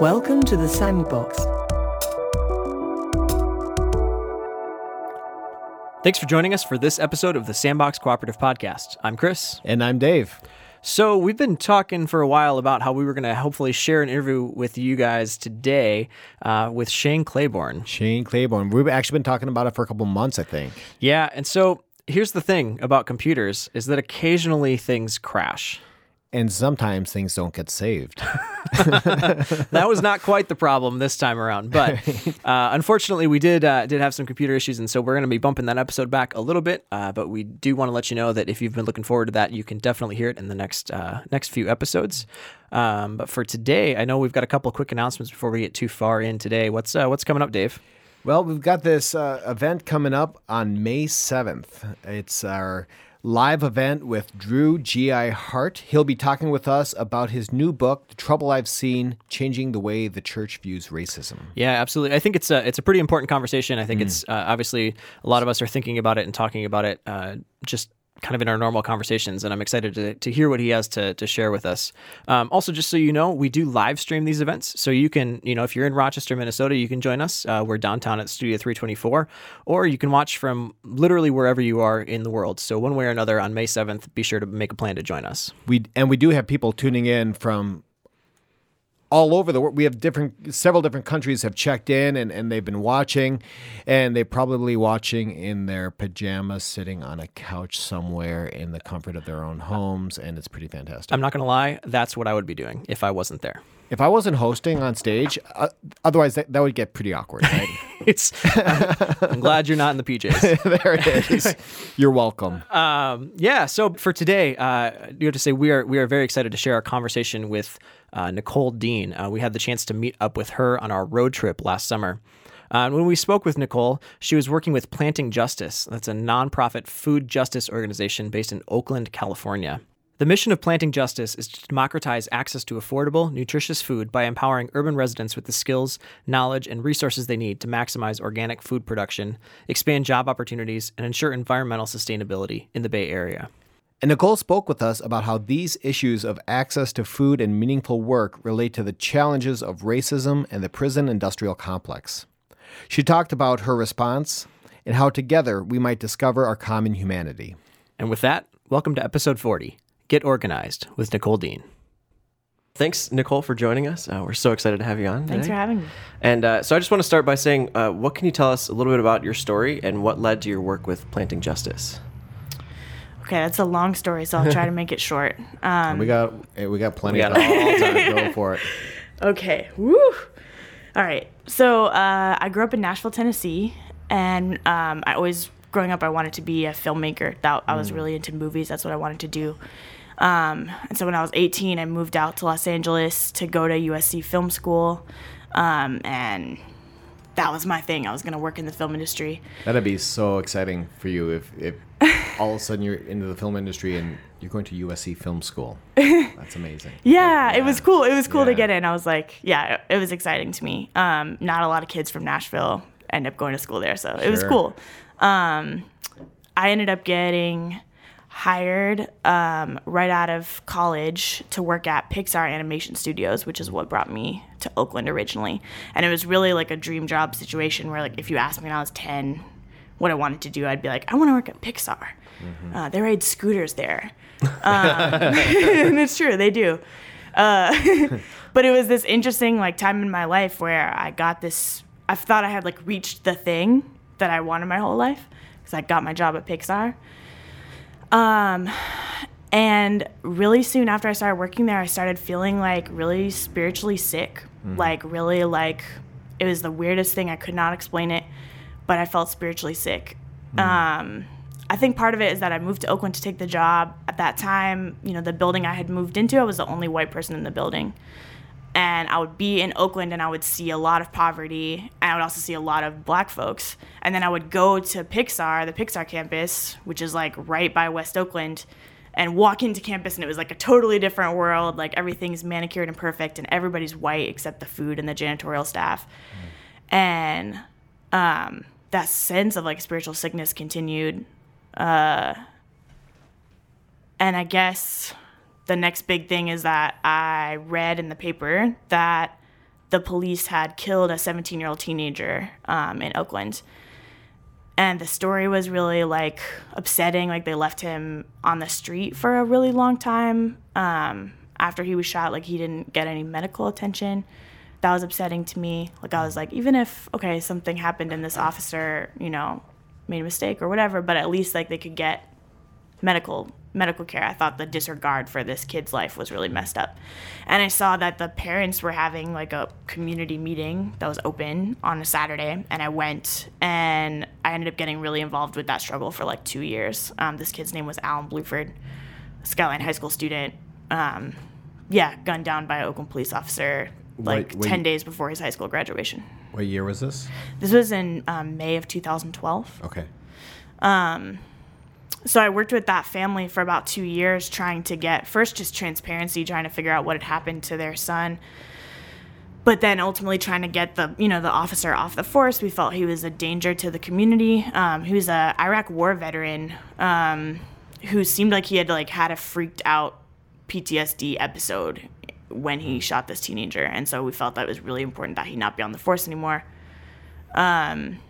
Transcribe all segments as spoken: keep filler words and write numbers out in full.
Welcome to the Sandbox. Thanks for joining us for this episode of the Sandbox Cooperative Podcast. I'm Chris. And I'm Dave. So we've been talking for a while about how we were going to hopefully share an interview with you guys today uh, with Shane Claiborne. Shane Claiborne. We've actually been talking about it for a couple months, I think. Yeah, and so here's the thing about computers is that occasionally things crash. And sometimes things don't get saved. That was not quite the problem this time around, but uh, unfortunately we did uh, did have some computer issues, and so we're going to be bumping that episode back a little bit, uh, but we do want to let you know that if you've been looking forward to that, you can definitely hear it in the next uh, next few episodes. Um, but for today, I know we've got a couple of quick announcements before we get too far in today. What's uh, what's coming up, Dave? Well, we've got this uh, event coming up on May seventh. It's our live event with Drew G. I. Hart. He'll be talking with us about his new book, The Trouble I've Seen, Changing the Way the Church Views Racism. Yeah, absolutely. I think it's a, it's a pretty important conversation. I think mm. it's uh, obviously a lot of us are thinking about it and talking about it uh, just kind of in our normal conversations, and I'm excited to, to hear what he has to, to share with us. Um, also, just so you know, we do live stream these events, so you can, you know, if you're in Rochester, Minnesota, you can join us. Uh, we're downtown at Studio three twenty-four, or you can watch from literally wherever you are in the world. So one way or another, on May seventh, be sure to make a plan to join us. We and we do have people tuning in from all over the world. We have different, several different countries have checked in, and, and they've been watching, and they're probably watching in their pajamas, sitting on a couch somewhere in the comfort of their own homes, and it's pretty fantastic. I'm not going to lie, that's what I would be doing if I wasn't there. If I wasn't hosting on stage, uh, otherwise that, that would get pretty awkward, right? It's, I'm, I'm glad you're not in the P Js. There it is. You're welcome. Um, yeah, so for today, uh, you have to say we are we are very excited to share our conversation with uh, Nicole Dean. Uh, we had the chance to meet up with her on our road trip last summer. Uh, when we spoke with Nicole, she was working with Planting Justice. That's a nonprofit food justice organization based in Oakland, California. The mission of Planting Justice is to democratize access to affordable, nutritious food by empowering urban residents with the skills, knowledge, and resources they need to maximize organic food production, expand job opportunities, and ensure environmental sustainability in the Bay Area. And Nicole spoke with us about how these issues of access to food and meaningful work relate to the challenges of racism and the prison industrial complex. She talked about her response and how together we might discover our common humanity. And with that, welcome to episode forty. Get Organized with Nicole Dean. Thanks, Nicole, for joining us. Uh, we're so excited to have you on today. Thanks for having me. And uh, so I just want to start by saying, uh, what can you tell us a little bit about your story and what led to your work with Planting Justice? Okay, that's a long story, so I'll try to make it short. Um, we got we got plenty of time. Go for it. Okay. Woo. All right. So uh, I grew up in Nashville, Tennessee, and um, I always, growing up, I wanted to be a filmmaker. That, mm. I was really into movies. That's what I wanted to do. Um, and so when I was eighteen, I moved out to Los Angeles to go to U S C Film School, um, and that was my thing. I was going to work in the film industry. That'd be so exciting for you if, if all of a sudden you're into the film industry and you're going to U S C Film School. That's amazing. yeah, like, yeah, it was cool. It was cool yeah. to get in. I was like, yeah, it, it was exciting to me. Um, not a lot of kids from Nashville end up going to school there, so sure. It was cool. Um, I ended up getting hired um, right out of college to work at Pixar Animation Studios, which is what brought me to Oakland originally. And it was really like a dream job situation where, like, if you asked me when I was ten what I wanted to do, I'd be like, I want to work at Pixar. Mm-hmm. Uh, they ride scooters there. Um, and it's true, they do. Uh, but it was this interesting, like, time in my life where I got this, I thought I had, like, reached the thing that I wanted my whole life because I got my job at Pixar. Um, and really soon after I started working there, I started feeling like really spiritually sick, mm. like really like it was the weirdest thing. I could not explain it, but I felt spiritually sick. Mm. Um, I think part of it is that I moved to Oakland to take the job. At that time, you know, the building I had moved into, I was the only white person in the building. And I would be in Oakland, and I would see a lot of poverty, and I would also see a lot of black folks. And then I would go to Pixar, the Pixar campus, which is, like, right by West Oakland, and walk into campus, and it was, like, a totally different world. Like, everything's manicured and perfect, and everybody's white except the food and the janitorial staff. Mm-hmm. And um, that sense of, like, spiritual sickness continued. Uh, and I guess the next big thing is that I read in the paper that the police had killed a seventeen-year-old teenager um, in Oakland. And the story was really, like, upsetting. Like, they left him on the street for a really long time. Um, after he was shot, like, he didn't get any medical attention. That was upsetting to me. Like, I was like, even if, okay, something happened and this officer, you know, made a mistake or whatever, but at least, like, they could get medical medical care. I thought the disregard for this kid's life was really messed up. And I saw that the parents were having, like, a community meeting that was open on a Saturday, and I went, and I ended up getting really involved with that struggle for, like, two years. Um, this kid's name was Alan Blueford, a Skyline High School student, um, yeah, gunned down by an Oakland police officer, like, wait, wait. ten days before his high school graduation. What year was this? This was in um, May of two thousand twelve. Okay. Um... So I worked with that family for about two years trying to get, first, just transparency, trying to figure out what had happened to their son, but then ultimately trying to get the, you know, the officer off the force. We felt he was a danger to the community. Um, he was a Iraq war veteran um, who seemed like he had, like, had a freaked out P T S D episode when he shot this teenager. And so we felt that it was really important that he not be on the force anymore. Um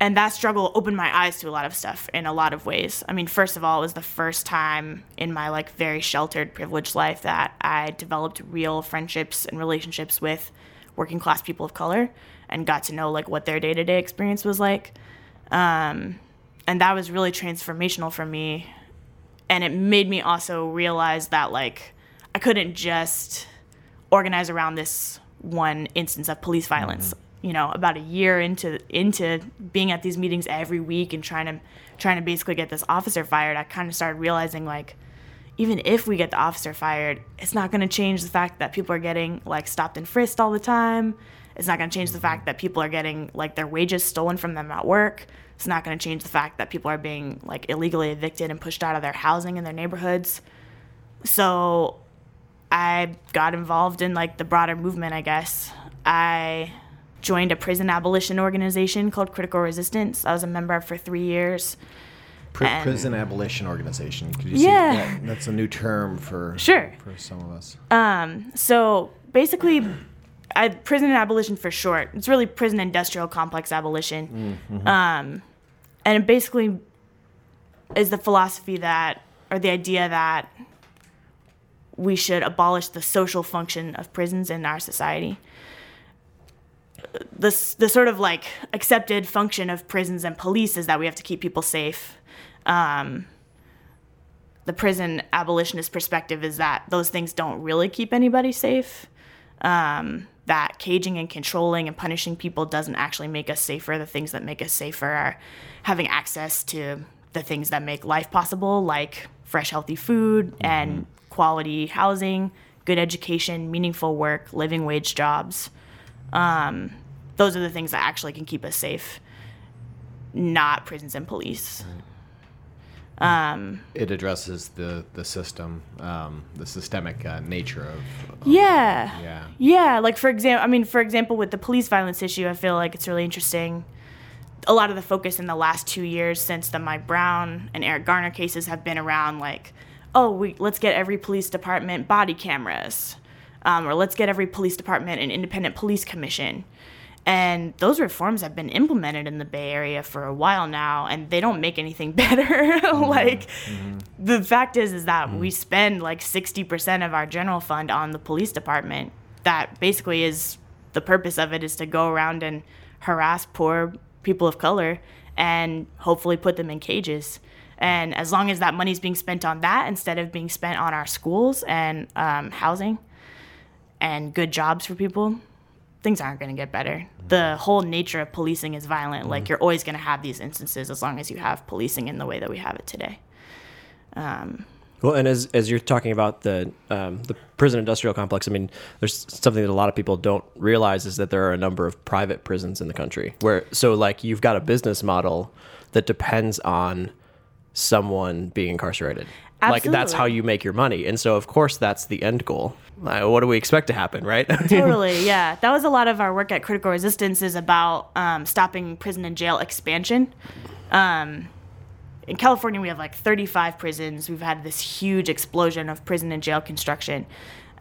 And that struggle opened my eyes to a lot of stuff in a lot of ways. I mean, first of all, it was the first time in my, like, very sheltered, privileged life that I developed real friendships and relationships with working-class people of color and got to know, like, what their day-to-day experience was like. Um, and that was really transformational for me. And it made me also realize that, like, I couldn't just organize around this one instance of police violence. Mm-hmm. You know, about a year into into being at these meetings every week and trying to trying to basically get this officer fired, I kind of started realizing, like, even if we get the officer fired, it's not going to change the fact that people are getting, like, stopped and frisked all the time. It's not going to change the fact that people are getting, like, their wages stolen from them at work. It's not going to change the fact that people are being, like, illegally evicted and pushed out of their housing in their neighborhoods. So I got involved in, like, the broader movement, I guess. I... joined a prison abolition organization called Critical Resistance. I was a member for three years. Pr- prison abolition organization. Could you yeah. see that? That's a new term for sure. for some of us. Um, so basically, I, prison abolition for short. It's really prison industrial complex abolition. Mm-hmm. Um, and it basically is the philosophy that, or the idea that we should abolish the social function of prisons in our society. This the sort of, like, accepted function of prisons and police is that we have to keep people safe. Um, the prison abolitionist perspective is that those things don't really keep anybody safe. Um, that caging and controlling and punishing people doesn't actually make us safer. The things that make us safer are having access to the things that make life possible, like fresh, healthy food mm-hmm. and quality housing, good education, meaningful work, living wage jobs. Um, those are the things that actually can keep us safe, not prisons and police. Right. Um, it addresses the, the system, um, the systemic uh, nature of, of... Yeah. Yeah. Yeah. Like, for example, I mean, for example, with the police violence issue, I feel like it's really interesting. A lot of the focus in the last two years since the Mike Brown and Eric Garner cases have been around, like, oh, we let's get every police department body cameras. Um, or let's get every police department an independent police commission. And those reforms have been implemented in the Bay Area for a while now, and they don't make anything better. like, mm-hmm. the fact is is that mm-hmm. we spend, like, sixty percent of our general fund on the police department. That basically is the purpose of it, is to go around and harass poor people of color and hopefully put them in cages. And as long as that money's being spent on that instead of being spent on our schools and um, housing and good jobs for people, things aren't going to get better. The whole nature of policing is violent. Mm-hmm. Like, you're always going to have these instances as long as you have policing in the way that we have it today. Um, well, and as as you're talking about the um, the prison industrial complex, I mean, there's something that a lot of people don't realize is that there are a number of private prisons in the country. Where so, like, you've got a business model that depends on someone being incarcerated. Absolutely. Like, that's how you make your money. And so, of course, that's the end goal. Like, what do we expect to happen, right? Totally, yeah. That was a lot of our work at Critical Resistance, is about um, stopping prison and jail expansion. Um, in California, we have like thirty-five prisons. We've had this huge explosion of prison and jail construction.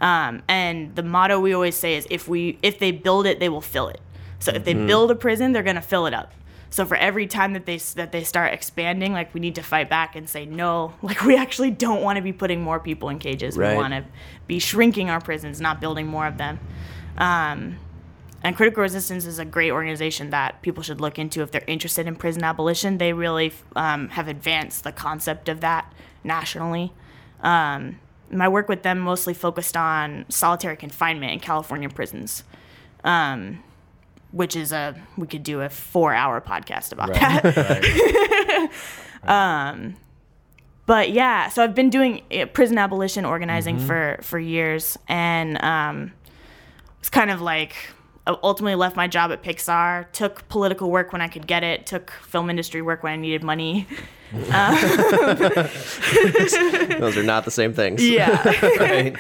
Um, and the motto we always say is, if we if they build it, they will fill it. So if they mm-hmm. build a prison, they're going to fill it up. So for every time that they that they start expanding, like, we need to fight back and say, no, like, we actually don't want to be putting more people in cages. Right. We want to be shrinking our prisons, not building more of them. Um, and Critical Resistance is a great organization that people should look into if they're interested in prison abolition. They really um, have advanced the concept of that nationally. Um, my work with them mostly focused on solitary confinement in California prisons. Um, which is a, we could do a four hour podcast about right. that. Right. um, but yeah, so I've been doing prison abolition organizing mm-hmm. for, for years. And, um, it's kind of like, I ultimately left my job at Pixar, took political work when I could get it, took film industry work when I needed money. Um, Those are not the same things. Yeah. Right.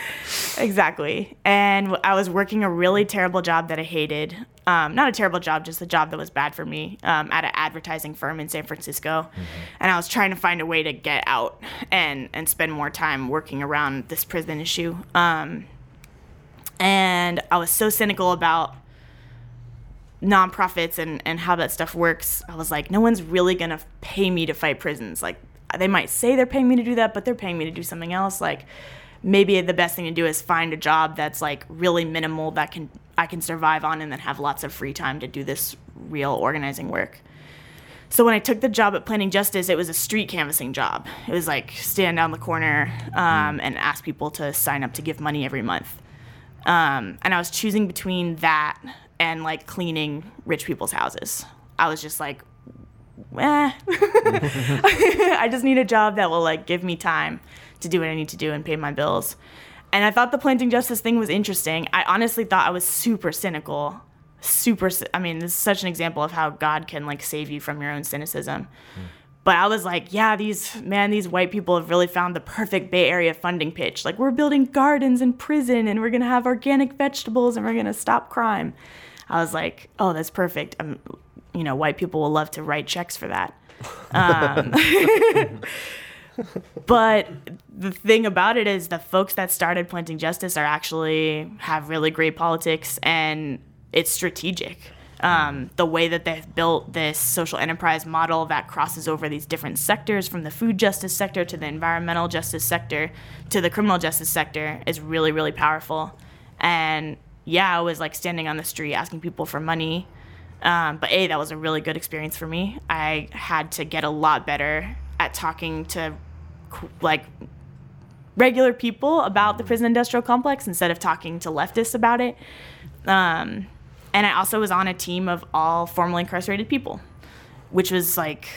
Exactly. And I was working a really terrible job that I hated. Um, not a terrible job, just a job that was bad for me um, at an advertising firm in San Francisco. Mm-hmm. And I was trying to find a way to get out and, and spend more time working around this prison issue. Um, and I was so cynical about nonprofits and, and how that stuff works. I was like, no one's really going to pay me to fight prisons. Like, they might say they're paying me to do that, but they're paying me to do something else. Like, maybe the best thing to do is find a job that's like really minimal that can I can survive on and then have lots of free time to do this real organizing work. So when I took the job at Planting Justice, it was a street canvassing job. It was like stand down the corner um, and ask people to sign up to give money every month. Um, and I was choosing between that and like cleaning rich people's houses. I was just like, eh. I just need a job that will like give me time to do what I need to do and pay my bills. And I thought the Planting Justice thing was interesting. I honestly thought I was super cynical, super, I mean, this is such an example of how God can like save you from your own cynicism. Mm. But I was like, yeah, these, man, these white people have really found the perfect Bay Area funding pitch. Like, we're building gardens in prison and we're going to have organic vegetables and we're going to stop crime. I was like, oh, that's perfect. I'm, you know, white people will love to write checks for that. Um, but the thing about it is the folks that started Planting Justice are actually have really great politics, and it's strategic. Um, the way that they've built this social enterprise model that crosses over these different sectors, from the food justice sector to the environmental justice sector to the criminal justice sector, is really, really powerful. And yeah, I was like standing on the street asking people for money. Um, but A, that was a really good experience for me. I had to get a lot better at talking to like regular people about the prison industrial complex instead of talking to leftists about it. Um, And I also was on a team of all formerly incarcerated people, which was like,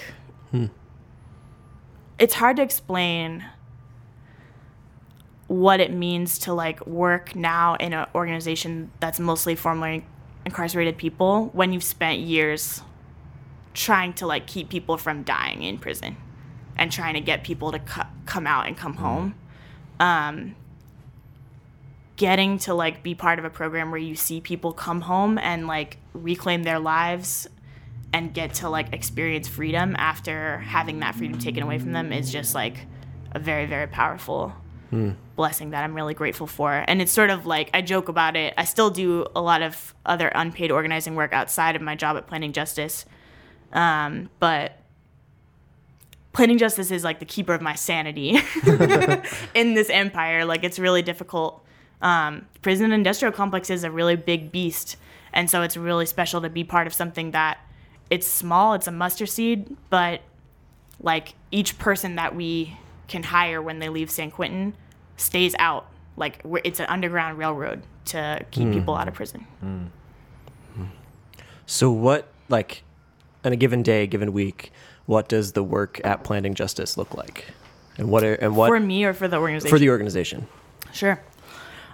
hmm. it's hard to explain what it means to like work now in an organization that's mostly formerly incarcerated people when you've spent years trying to like keep people from dying in prison and trying to get people to co- come out and come hmm. home. Um, getting to like be part of a program where you see people come home and like reclaim their lives and get to like experience freedom after having that freedom taken away from them is just like a very, very powerful mm. blessing that I'm really grateful for. And it's sort of like, I joke about it. I still do a lot of other unpaid organizing work outside of my job at Planting Justice. Um, but Planting Justice is like the keeper of my sanity in this empire. Like, it's really difficult. Um, prison industrial complex is a really big beast, and so it's really special to be part of something that it's small, it's a mustard seed, but like each person that we can hire when they leave San Quentin stays out. Like, we're, it's an underground railroad to keep mm. people out of prison. Mm. Mm. So what, like, on a given day, given week, what does the work at Planting Justice look like? And what are, and what for me or for the organization? For the organization. Sure.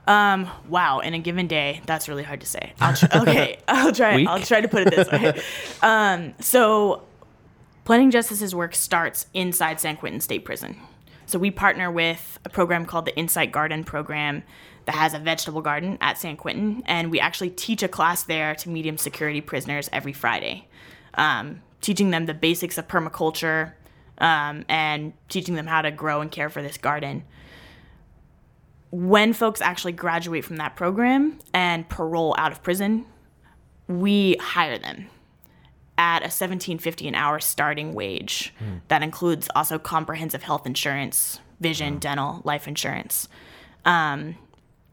Um, wow, in a given day, that's really hard to say. I'll tr- okay, I'll try Week? I'll try to put it this way. Um, so Planting Justice's work starts inside San Quentin State Prison. So we partner with a program called the Insight Garden Program that has a vegetable garden at San Quentin, and we actually teach a class there to medium security prisoners every Friday, um, teaching them the basics of permaculture, um, and teaching them how to grow and care for this garden. When folks actually graduate from that program and parole out of prison, we hire them at a seventeen fifty an hour starting wage. Mm. That includes also comprehensive health insurance, vision, wow. dental, life insurance. Um,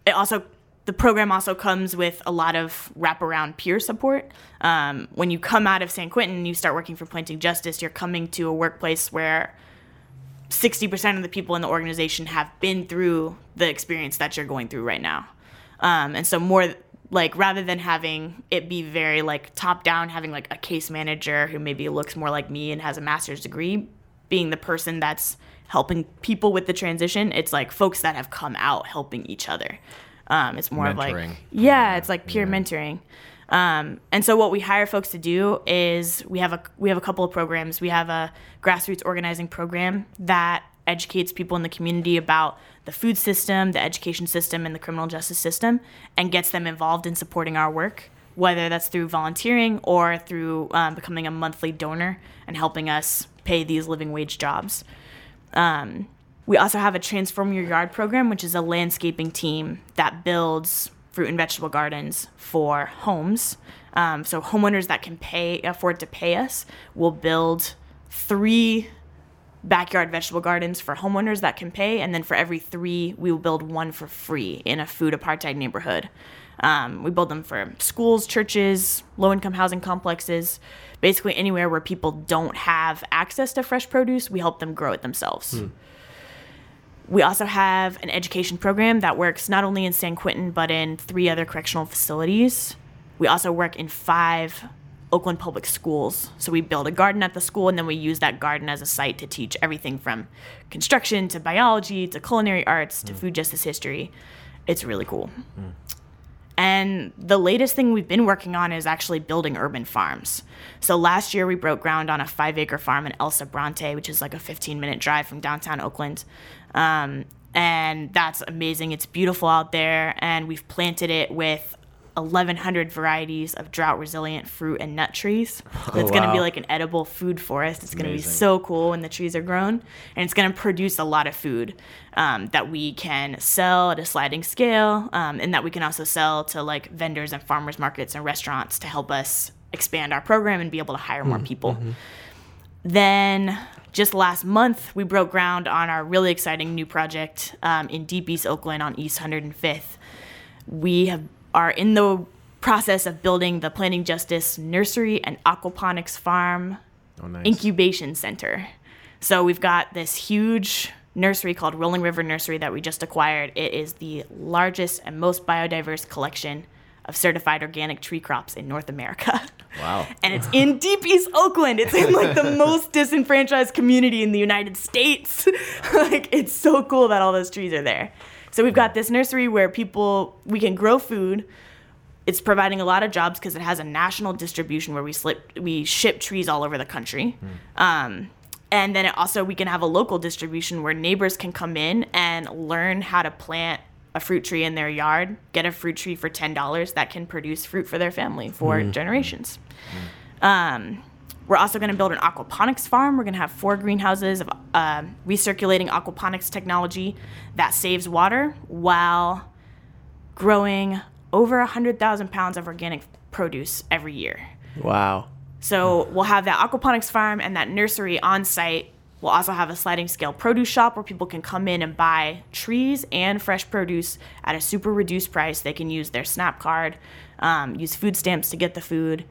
it also the program also comes with a lot of wraparound peer support. Um, when you come out of San Quentin and you start working for Planting Justice, you're coming to a workplace where sixty percent of the people in the organization have been through the experience that you're going through right now. Um, and so more like rather than having it be very like top down, having like a case manager who maybe looks more like me and has a master's degree being the person that's helping people with the transition, it's like folks that have come out helping each other. Um, it's more mentoring. Of like, yeah, it's like peer yeah. mentoring. Um, and so what we hire folks to do is we have a, we have a couple of programs. We have a grassroots organizing program that educates people in the community about the food system, the education system, and the criminal justice system, and gets them involved in supporting our work, whether that's through volunteering or through um, becoming a monthly donor and helping us pay these living wage jobs. Um, We also have a Transform Your Yard program, which is a landscaping team that builds fruit and vegetable gardens for homes. Um, so homeowners that can pay afford to pay us will build three backyard vegetable gardens for homeowners that can pay, and then for every three, we will build one for free in a food apartheid neighborhood. Um, we build them for schools, churches, low-income housing complexes, basically anywhere where people don't have access to fresh produce, we help them grow it themselves. Mm. We also have an education program that works not only in San Quentin, but in three other correctional facilities. We also work in five Oakland public schools. So we build a garden at the school, and then we use that garden as a site to teach everything from construction to biology to culinary arts to mm. food justice history. It's really cool. Mm. And the latest thing we've been working on is actually building urban farms. So last year we broke ground on a five-acre farm in El Sobrante, which is like a fifteen-minute drive from downtown Oakland. Um, and that's amazing. It's beautiful out there, and we've planted it with eleven hundred varieties of drought-resilient fruit and nut trees. So oh, it's going to wow. be like an edible food forest. It's going to be so cool when the trees are grown, and it's going to produce a lot of food um, that we can sell at a sliding scale, um, and that we can also sell to like vendors and farmers markets and restaurants to help us expand our program and be able to hire more mm-hmm. people. Mm-hmm. Then just last month, we broke ground on our really exciting new project um, in Deep East Oakland on East one hundred fifth. We have are in the process of building the Planting Justice Nursery and Aquaponics Farm oh, nice. Incubation Center. So we've got this huge nursery called Rolling River Nursery that we just acquired. It is the largest and most biodiverse collection of certified organic tree crops in North America. Wow. And it's in Deep East Oakland. It's in like the most disenfranchised community in the United States. Like, it's so cool that all those trees are there. So we've got this nursery where people, we can grow food. It's providing a lot of jobs because it has a national distribution where we slip, we ship trees all over the country. Mm. Um, and then it also, we can have a local distribution where neighbors can come in and learn how to plant a fruit tree in their yard, get a fruit tree for ten dollars that can produce fruit for their family for mm. generations. Mm. Um, we're also going to build an aquaponics farm. We're going to have four greenhouses of uh, recirculating aquaponics technology that saves water while growing over one hundred thousand pounds of organic produce every year. Wow. So we'll have that aquaponics farm and that nursery on site. We'll also have a sliding scale produce shop where people can come in and buy trees and fresh produce at a super reduced price. They can use their SNAP card, um, use food stamps to get the food.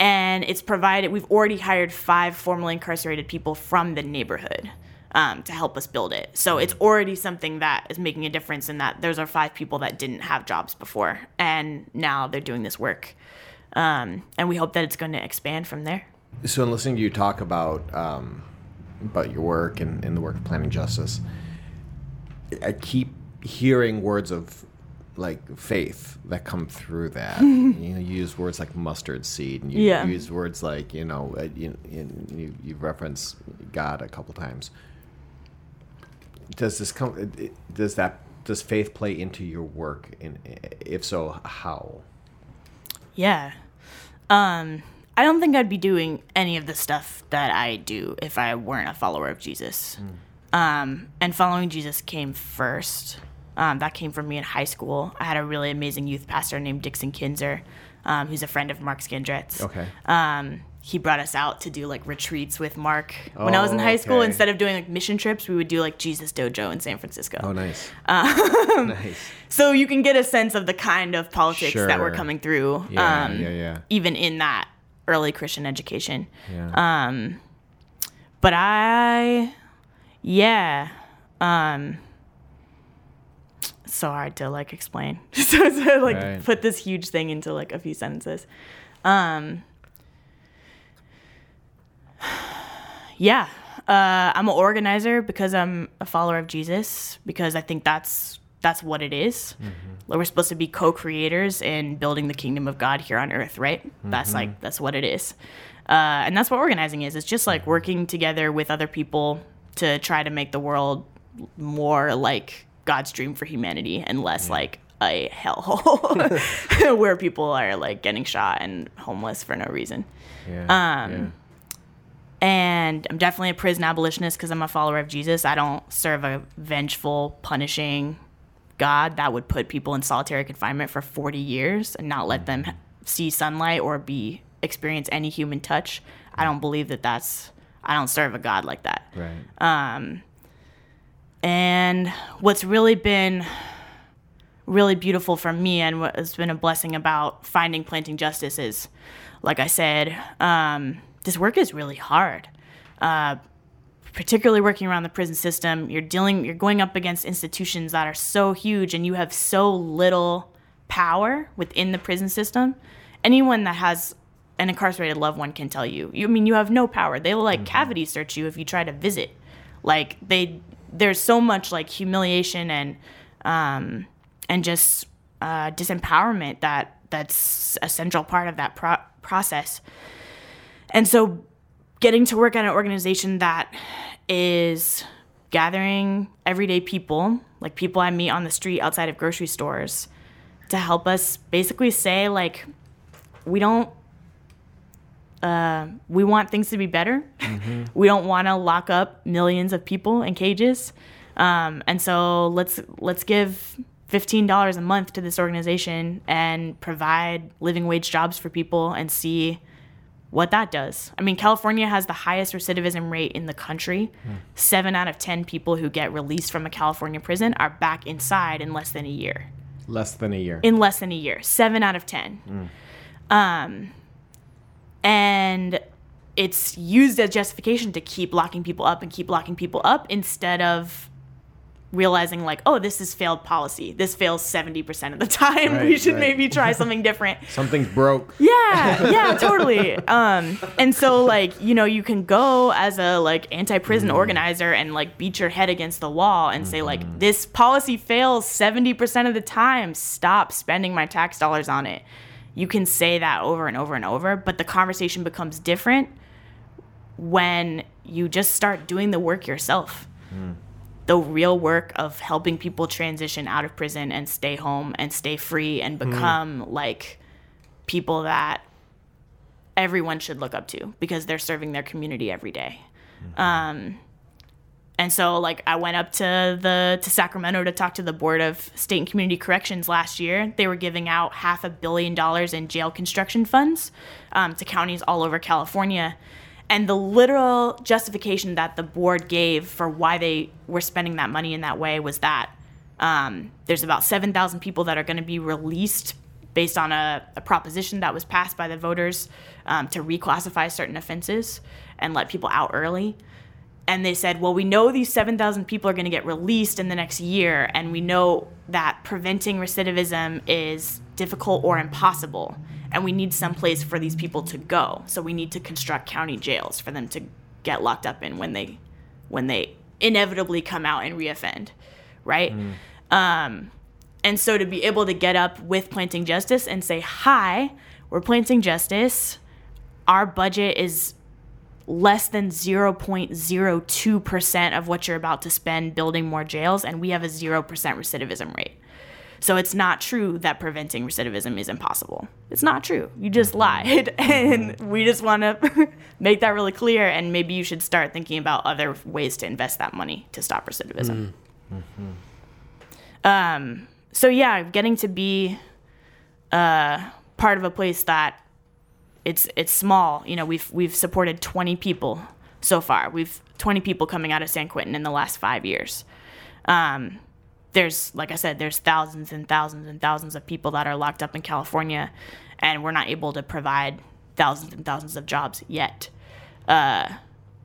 And it's provided, we've already hired five formerly incarcerated people from the neighborhood um, to help us build it. So it's already something that is making a difference in that those are five people that didn't have jobs before, and now they're doing this work. Um, and we hope that it's going to expand from there. So in listening to you talk about... Um about your work and, and the work of Planting Justice, I keep hearing words of like faith that come through that. You know, you use words like mustard seed, and you yeah. use words like, you know, you, you, you reference God a couple times. Does this come? Does that does faith play into your work? And if so, how? Yeah. Um, I don't think I'd be doing any of the stuff that I do if I weren't a follower of Jesus. Mm. Um, and following Jesus came first. Um, that came from me in high school. I had a really amazing youth pastor named Dixon Kinzer, um, who's a friend of Mark Skindretz. Okay. Um, he brought us out to do like retreats with Mark. Oh, when I was in high okay. school, instead of doing like mission trips, we would do like Jesus Dojo in San Francisco. Oh, nice. Um, nice. So you can get a sense of the kind of politics sure. that were coming through. Yeah, um, yeah, yeah. Even in that early Christian education. Yeah. Um, but I, yeah. Um, it's so hard to like explain. so, so like right. put this huge thing into like a few sentences. Um, yeah. Uh, I'm an organizer because I'm a follower of Jesus, because I think that's, that's what it is. Mm-hmm. We're supposed to be co-creators in building the kingdom of God here on earth, right? Mm-hmm. That's like, that's what it is. Uh, and that's what organizing is. It's just like working together with other people to try to make the world more like God's dream for humanity and less mm-hmm. like a hellhole where people are like getting shot and homeless for no reason. Yeah, um, yeah. And I'm definitely a prison abolitionist because I'm a follower of Jesus. I don't serve a vengeful, punishing God that would put people in solitary confinement for forty years and not let them see sunlight or be experience any human touch. I don't believe that that's, I don't serve a God like that. Right. Um, and what's really been really beautiful for me and what has been a blessing about finding Planting Justice is, like I said, um, this work is really hard. Uh, particularly working around the prison system, you're dealing, you're going up against institutions that are so huge and you have so little power within the prison system. Anyone that has an incarcerated loved one can tell you, you I mean, you have no power. They will like mm-hmm. cavity search you if you try to visit. Like they, there's so much like humiliation and, um, and just, uh, disempowerment that that's a central part of that pro- process. And so getting to work at an organization that is gathering everyday people, like people I meet on the street outside of grocery stores, to help us basically say, like, we don't, uh, we want things to be better. Mm-hmm. We don't want to lock up millions of people in cages. Um, and so let's let's give fifteen dollars a month to this organization and provide living wage jobs for people and see what that does. I mean, California has the highest recidivism rate in the country. Mm. Seven out of ten people who get released from a California prison are back inside in less than a year. Less than a year. In less than a year. Seven out of ten. Mm. Um, and it's used as justification to keep locking people up and keep locking people up instead of realizing like, oh, this is failed policy. This fails seventy percent of the time. Right, we should right. maybe try something different. Something's broke. Yeah, yeah, totally. Um, and so like, you know, you can go as a like anti-prison mm. organizer and like beat your head against the wall and mm-hmm. say like, this policy fails seventy percent of the time. Stop spending my tax dollars on it. You can say that over and over and over, but the conversation becomes different when you just start doing the work yourself. Mm. The real work of helping people transition out of prison and stay home and stay free and become mm. like people that everyone should look up to because they're serving their community every day. Mm-hmm. Um, and so like I went up to the to Sacramento to talk to the Board of State and Community Corrections last year. They were giving out half a billion dollars in jail construction funds um, to counties all over California. And the literal justification that the board gave for why they were spending that money in that way was that um, there's about seven thousand people that are going to be released based on a, a proposition that was passed by the voters um, to reclassify certain offenses and let people out early. And they said, well, we know these seven thousand people are going to get released in the next year, and we know that preventing recidivism is difficult or impossible. And we need some place for these people to go. So we need to construct county jails for them to get locked up in when they when they inevitably come out and reoffend, right? Mm. Um, and so to be able to get up with Planting Justice and say, hi, we're Planting Justice. Our budget is less than zero point zero two percent of what you're about to spend building more jails, and we have a zero percent recidivism rate. So it's not true that preventing recidivism is impossible. It's not true. You just lied. And we just want to make that really clear. And maybe you should start thinking about other ways to invest that money to stop recidivism. Mm-hmm. Um, so yeah, getting to be uh, part of a place that it's it's small. You know, we've we've supported twenty people so far. We've twenty people coming out of San Quentin in the last five years. Um, there's, like I said, there's thousands and thousands and thousands of people that are locked up in California, and we're not able to provide thousands and thousands of jobs yet. Uh,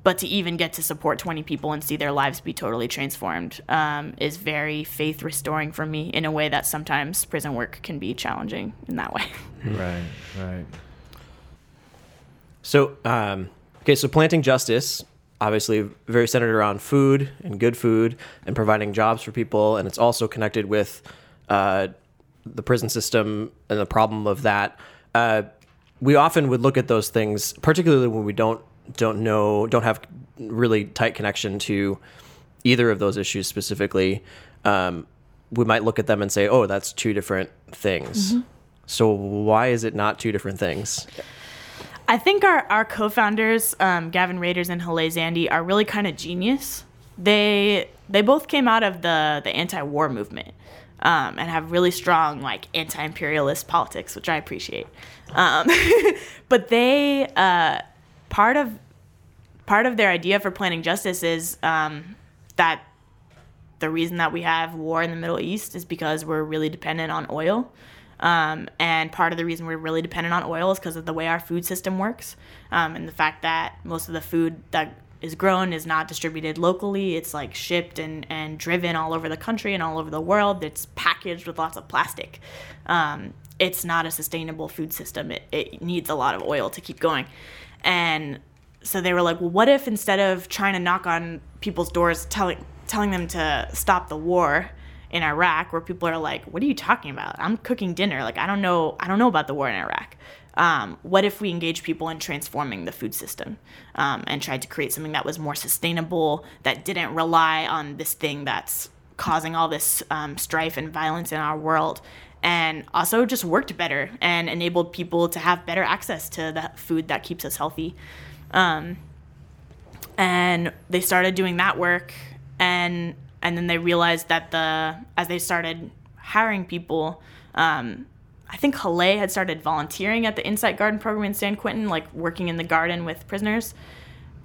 but to even get to support twenty people and see their lives be totally transformed um, is very faith restoring for me in a way that sometimes prison work can be challenging in that way. Right, right. So, um, okay, so Planting Justice, obviously very centered around food and good food and providing jobs for people. And it's also connected with uh, the prison system and the problem of that. Uh, we often would look at those things, particularly when we don't don't know, don't have really tight connection to either of those issues specifically. Um, we might look at them and say, oh, that's two different things. Mm-hmm. So why is it not two different things? I think our, our co-founders, um, Gavin Raiders and Hale Zandi, are really kind of genius. They they both came out of the, the anti-war movement um, and have really strong like anti-imperialist politics, which I appreciate. Um, but they uh, part of part of their idea for Planting Justice is um, that the reason that we have war in the Middle East is because we're really dependent on oil. Um, and part of the reason we're really dependent on oil is because of the way our food system works, um, and the fact that most of the food that is grown is not distributed locally. It's like shipped and, and driven all over the country and all over the world. It's packaged with lots of plastic. Um, it's not a sustainable food system. It, it needs a lot of oil to keep going. And so they were like, well, what if instead of trying to knock on people's doors, telling telling them to stop the war in Iraq, where people are like, what are you talking about? I'm cooking dinner. Like, I don't know. I don't know about the war in Iraq. Um, what if we engage people in transforming the food system um, and tried to create something that was more sustainable, that didn't rely on this thing that's causing all this um, strife and violence in our world, and also just worked better and enabled people to have better access to the food that keeps us healthy. Um, and they started doing that work, and And then they realized that the as they started hiring people, um, I think Hale had started volunteering at the Insight Garden Program in San Quentin, like working in the garden with prisoners.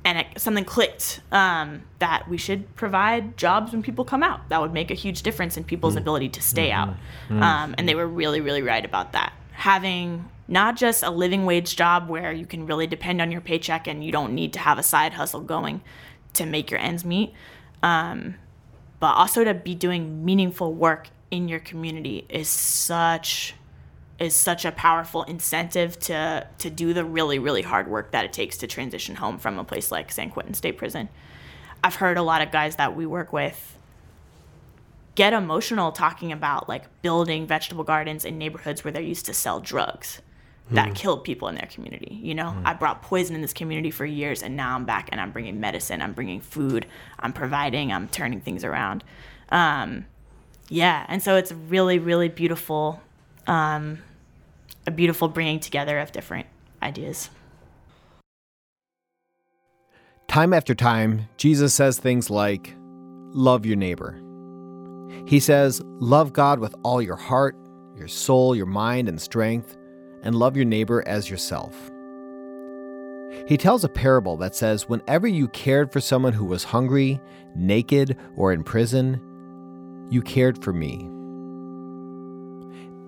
And it, something clicked um, that we should provide jobs when people come out. That would make a huge difference in people's mm. ability to stay mm-hmm. out. Mm-hmm. Um, and they were really, really right about that. Having not just a living wage job where you can really depend on your paycheck and you don't need to have a side hustle going to make your ends meet, um, but also to be doing meaningful work in your community is such is such a powerful incentive to to do the really, really hard work that it takes to transition home from a place like San Quentin State Prison. I've heard a lot of guys that we work with get emotional talking about like building vegetable gardens in neighborhoods where they're used to sell drugs mm. that killed people in their community. You know, mm. I brought poison in this community for years, and now I'm back and I'm bringing medicine, I'm bringing food, I'm providing, I'm turning things around. Um, yeah, and so it's really, really beautiful, um, a beautiful bringing together of different ideas. Time after time, Jesus says things like, love your neighbor. He says, love God with all your heart, your soul, your mind, and strength, and love your neighbor as yourself. He tells a parable that says, whenever you cared for someone who was hungry, naked, or in prison, you cared for me.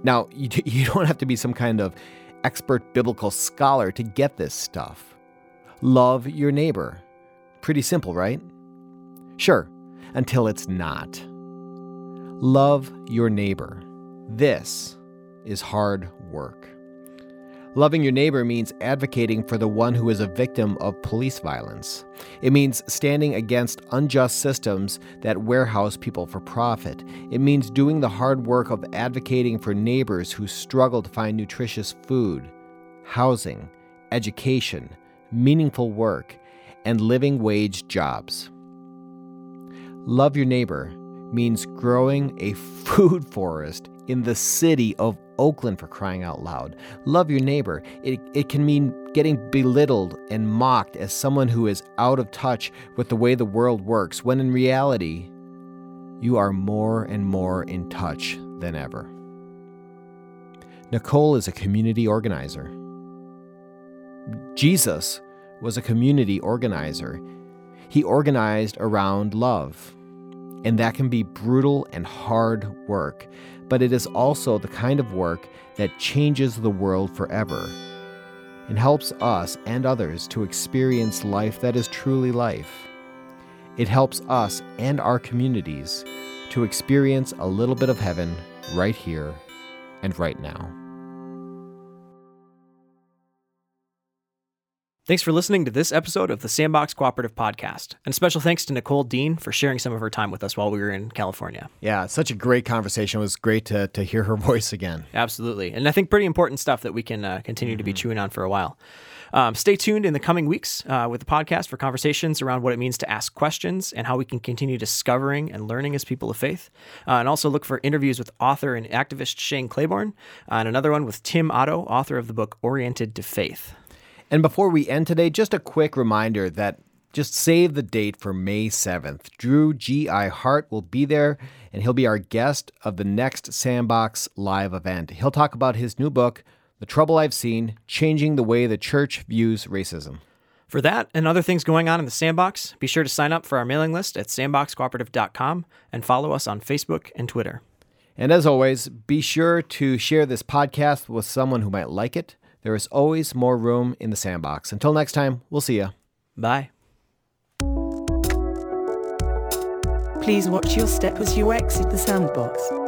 Now, you, you don't have to be some kind of expert biblical scholar to get this stuff. Love your neighbor. Pretty simple, right? Sure, until it's not. Love your neighbor. This is hard work. Loving your neighbor means advocating for the one who is a victim of police violence. It means standing against unjust systems that warehouse people for profit. It means doing the hard work of advocating for neighbors who struggle to find nutritious food, housing, education, meaningful work, and living wage jobs. Love your neighbor means growing a food forest in the city of Oakland, for crying out loud. Love your neighbor. It it can mean getting belittled and mocked as someone who is out of touch with the way the world works, when in reality, you are more and more in touch than ever. Nicole is a community organizer. Jesus was a community organizer. He organized around love. And that can be brutal and hard work, but it is also the kind of work that changes the world forever and helps us and others to experience life that is truly life. It helps us and our communities to experience a little bit of heaven right here and right now. Thanks for listening to this episode of the Sandbox Cooperative Podcast. And special thanks to Nicole Dean for sharing some of her time with us while we were in California. Yeah, such a great conversation. It was great to to hear her voice again. Absolutely. And I think pretty important stuff that we can uh, continue mm-hmm. to be chewing on for a while. Um, stay tuned in the coming weeks uh, with the podcast for conversations around what it means to ask questions and how we can continue discovering and learning as people of faith. Uh, and also look for interviews with author and activist Shane Claiborne uh, and another one with Tim Otto, author of the book Oriented to Faith. And before we end today, just a quick reminder that just save the date for May seventh. Drew G. I. Hart will be there, and he'll be our guest of the next Sandbox Live event. He'll talk about his new book, The Trouble I've Seen, Changing the Way the Church Views Racism. For that and other things going on in the Sandbox, be sure to sign up for our mailing list at sandbox cooperative dot com and follow us on Facebook and Twitter. And as always, be sure to share this podcast with someone who might like it. There is always more room in the sandbox. Until next time, we'll see ya. Bye. Please watch your step as you exit the sandbox.